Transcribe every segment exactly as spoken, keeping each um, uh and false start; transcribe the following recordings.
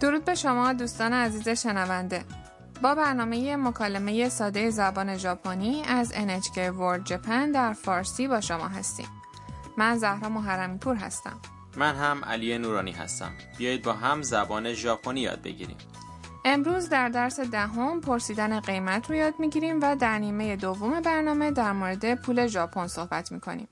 درود به شما دوستان عزیز شنونده. با برنامه مکالمه ساده زبان ژاپنی از ان اچ کی World Japan در فارسی با شما هستیم. من زهره محرمی پور هستم. من هم علی نورانی هستم. بیایید با هم زبان ژاپنی یاد بگیریم. امروز در درس دهم پرسیدن قیمت رو یاد میگیریم و در نیمه دوم برنامه در مورد پول ژاپن صحبت میکنیم.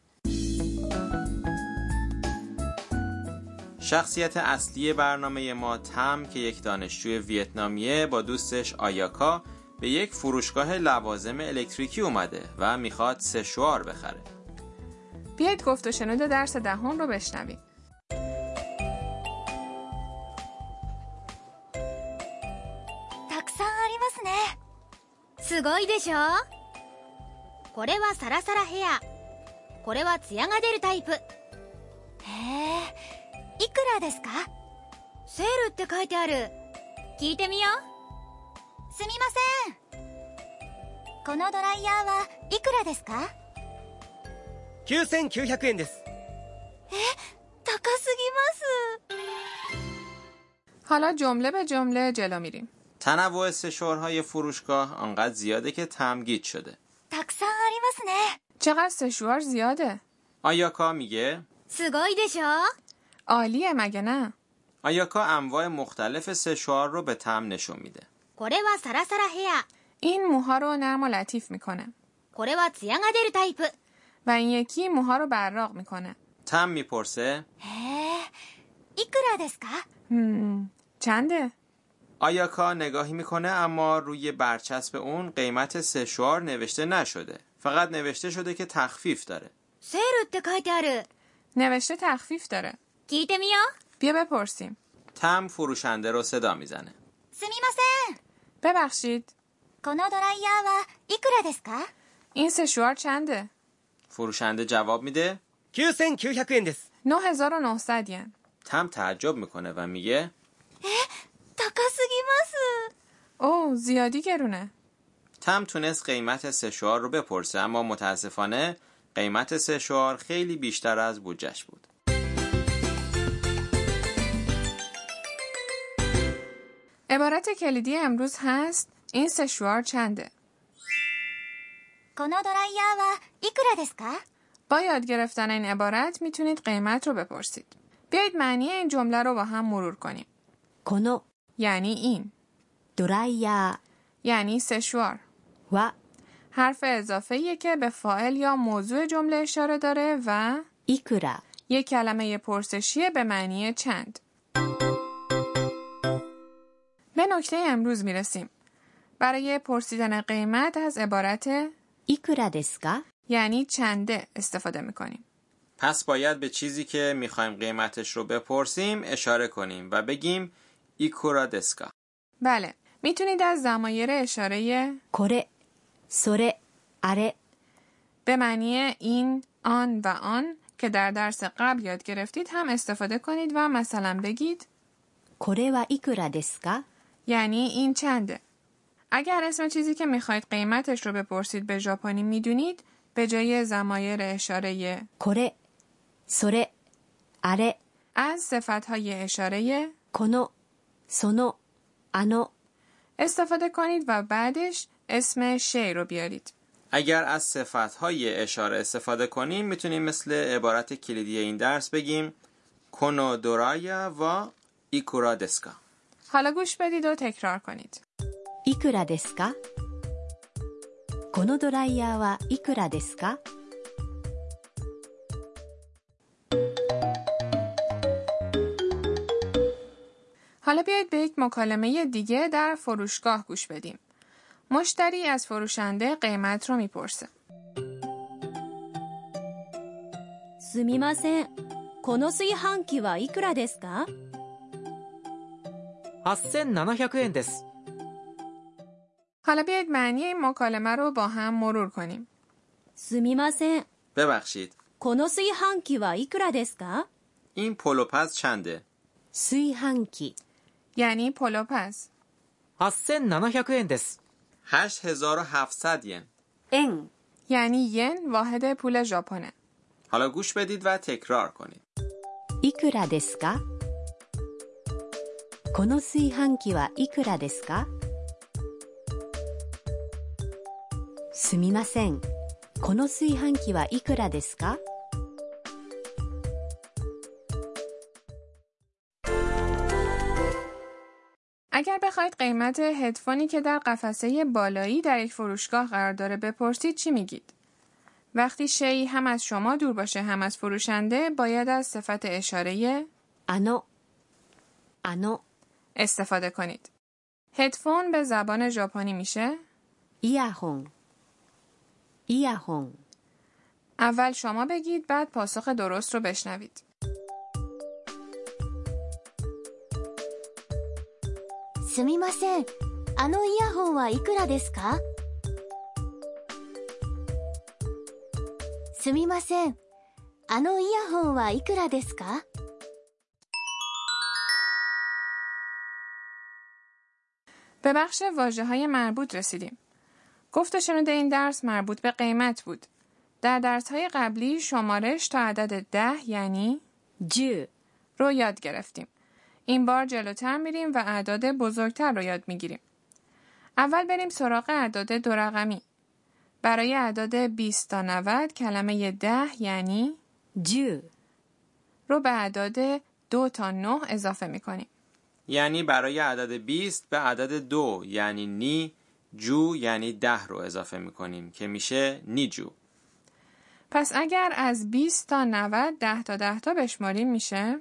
شخصیت اصلی برنامه ما تم که یک دانشجوی ویتنامیه با دوستش آیاکا به یک فروشگاه لوازم الکتریکی اومده و میخواد سشوار بخره. بیایید گفت و شنود درس دهم رو بشنویم. حالا جمله به جمله جلو میریم. تنوع سشوارهای فروشگاه آنقدر زیاده که تمگید شده. چقدر سشوار زیاده؟ آیاکا میگه عالیه مگه نه؟ آیاکا انواع مختلف سشوار رو به تم نشون میده. این موها رو نرم و لطیف میکنه و این یکی موها رو براق میکنه. تم میپرسه چنده؟ آیاکا نگاهی میکنه اما روی برچسب اون قیمت سشوار نوشته نشده. فقط نوشته شده که تخفیف داره. نوشته تخفیف داره. بیا بپرسیم. تم فروشنده رو صدا میزنه. ببخشید. این سشوار چنده؟ فروشنده جواب میده نه هزار و نهصد ین. تم تعجب میکنه و میگه اوه زیادی گرونه. تم تونست قیمت سشوار رو بپرسه اما متاسفانه قیمت سشوار خیلی بیشتر از بودجش بود. عبارت کلیدی امروز هست این سشوار چنده. با یاد گرفتن این عبارت میتونید قیمت رو بپرسید. بیایید معنی این جمله رو با هم مرور کنیم. کنو یعنی این، درایا یعنی سشوار، و حرف اضافه‌ایه که به فاعل یا موضوع جمله اشاره داره و ایکورا یک کلمه پرسشیه به معنی چند. به نکته امروز میرسیم. برای پرسیدن قیمت از عبارت ایکورا دسکا یعنی چنده استفاده میکنیم. پس باید به چیزی که میخوایم قیمتش رو بپرسیم اشاره کنیم و بگیم ایکورا دسکا. بله، میتونید از ضمایر اشاره کره، سوره، اره به معنی این، آن و آن که در درس قبل یاد گرفتید هم استفاده کنید و مثلا بگید کره و ایکورا دسکا یعنی این چنده. اگر اسم چیزی که میخواید قیمتش رو بپرسید به ژاپنی میدونید، به جای ضمایر اشاره کره، سوره، اره از صفتهای اشاره کنو، سونو، آنو استفاده کنید و بعدش اسم شی رو بیارید. اگر از صفتهای اشاره استفاده کنیم میتونیم مثل عبارت کلیدی این درس بگیم کنو دورایا و ایکورا دسکا. حالا گوش بدید و تکرار کنید. ایکورا دسکا؟ کنو دورایا و ایکورا دسکا؟ حالا بیایید به یک مکالمه دیگه در فروشگاه گوش بدیم. مشتری از فروشنده قیمت رو میپرسه. سمیماسن، کونو سویحانکی وا ایکورا دسو کا؟ هشت هزار و هفتصد ین دسو. حالا بیایید معنی این مکالمه رو با هم مرور کنیم. سمیماسن، ببخشید. کونو سویحانکی وا ایکورا دسو کا؟ این پلوپز چنده؟ سویحانکی یعنی پلوپز. هشت هزار و هفتصد ین دسو. هشت هزار و هفتصد ین. ان یعنی ین واحد پول ژاپنه. حالا گوش بدید و تکرار کنید. ایکورا دسو کا؟ この炊飯器はいくらですか？すみません。この炊飯器はいくらですか？اگر بخواید قیمت هدفونی که در قفسه بالایی در یک فروشگاه قرار داره بپرسید چی میگید؟ وقتی شیء هم از شما دور باشه هم از فروشنده باید از صفت اشاره آنو آنو استفاده کنید. هدفون به زبان ژاپنی میشه ایاهون ایاهون. اول شما بگید بعد پاسخ درست رو بشنوید. سمیماسن، آنو ایاهون وا ایکورا دسو کا؟ سمیماسن، آنو ایاهون وا ایکورا دسو کا؟ به بخش واژه‌های مربوط رسیدیم. گفت و شنود این درس مربوط به قیمت بود. در درس‌های قبلی شمارش تا عدد ده یعنی جو رو یاد گرفتیم. این بار جلوتر میریم و اعداد بزرگتر رو یاد میگیریم. اول بریم سراغ اعداد دو رقمی. برای اعداد بیست تا نود کلمه ده یعنی جو رو به اعداد دو تا نه اضافه میکنیم. یعنی برای عدد بیست به عدد دو یعنی نی، جو یعنی ده رو اضافه میکنیم که میشه نی جو. پس اگر از بیست تا نود ده تا ده تا بشماریم میشه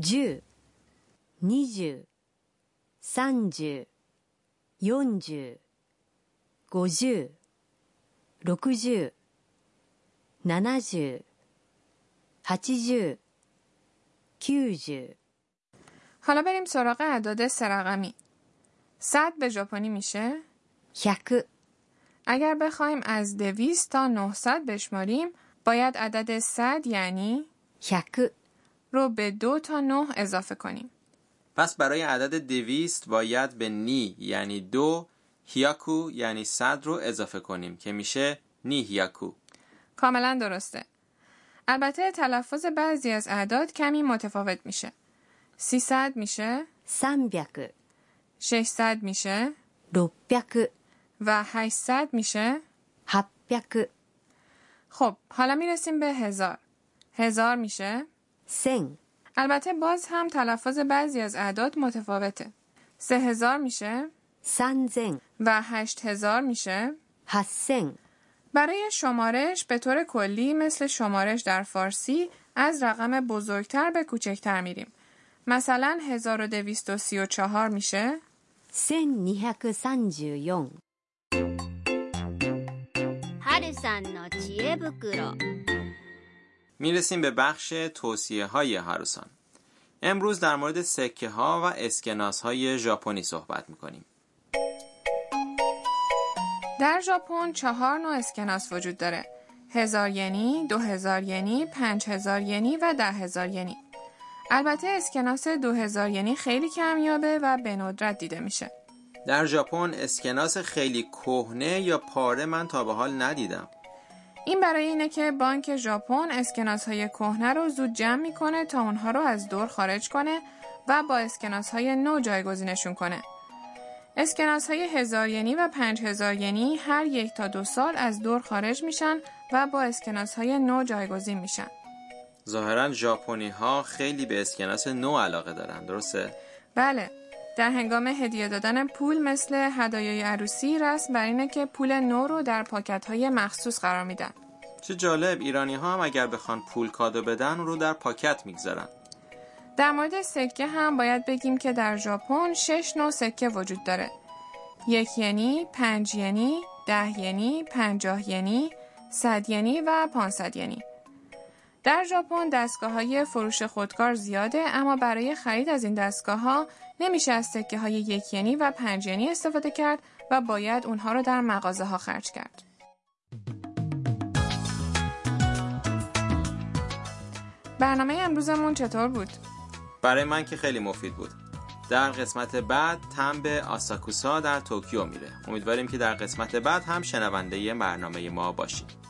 جو. نیجو، سانجو، یونجو، گوجو، رکجو، ننجو، هچجو، کیوجو. حالا بریم سراغ اعداد سه رقمی. صد به ژاپنی میشه یکو. اگر بخوایم از دویست تا نهصد بشماریم باید عدد صد یعنی یکو رو به دو تا نه اضافه کنیم. پس برای عدد دویست باید به نی یعنی دو، هیاکو یعنی صد رو اضافه کنیم که میشه نی هیاکو. کاملا درسته. البته تلفظ بعضی از اعداد کمی متفاوت میشه. سیصد میشه سانبیاکو، ششصد میشه روبیاکو و هشتصد میشه هاپیاکو. خب حالا میرسیم به هزار. هزار میشه سن. البته باز هم تلفظ بعضی از اعداد متفاوته. سه هزار میشه سانزن و هشت هزار میشه هسن. برای شمارش به طور کلی مثل شمارش در فارسی از رقم بزرگتر به کوچکتر میریم. مثلا هزار و دویست و سی و چهار میشه سن نیهک سانجو یون. هرسان نو چیه بکرو. میرسیم به بخش توصیه های هاروسان. امروز در مورد سکه ها و اسکناس های ژاپنی صحبت میکنیم. در ژاپن چهار نوع اسکناس وجود داره. هزار ینی، دو هزار ینی، پنج هزار ینی و ده هزار ینی. البته اسکناس دو هزار ینی خیلی کمیابه و به ندرت دیده میشه. در ژاپن اسکناس خیلی کهنه یا پاره من تا به حال ندیدم. این برای اینه که بانک ژاپن اسکناس‌های کهنه رو زود جمع می‌کنه تا اونها رو از دور خارج کنه و با اسکناس‌های نو جایگزینشون کنه. اسکناس‌های هزار ینی و پنج هزار ینی هر یک تا دو سال از دور خارج میشن و با اسکناس‌های نو جایگزین میشن. ظاهراً ژاپنی‌ها خیلی به اسکناس نو علاقه دارن، درسته؟ بله. در هنگام هدیه دادن پول مثل هدایای عروسی رسم بر اینه که پول نو رو در پاکت‌های مخصوص قرار میدن. چه جالب، ایرانی‌ها هم اگر بخوان پول کادو بدن رو در پاکت میگذارن. در مورد سکه هم باید بگیم که در ژاپن شش نوع سکه وجود داره. یک ینی، پنج ینی، ده ینی، پنجاه ینی، صد ینی و پانصد ینی. در ژاپن دستگاه‌های فروش خودکار زیاده، اما برای خرید از این دستگاه‌ها نمیشه از سکه‌های یک ینی و پنج ینی استفاده کرد و باید اونها رو در مغازه‌ها خرج کرد. برنامه امروزمون چطور بود؟ برای من که خیلی مفید بود. در قسمت بعد تم به آساکوسا در توکیو میره. امیدواریم که در قسمت بعد هم شنونده برنامه ما باشید.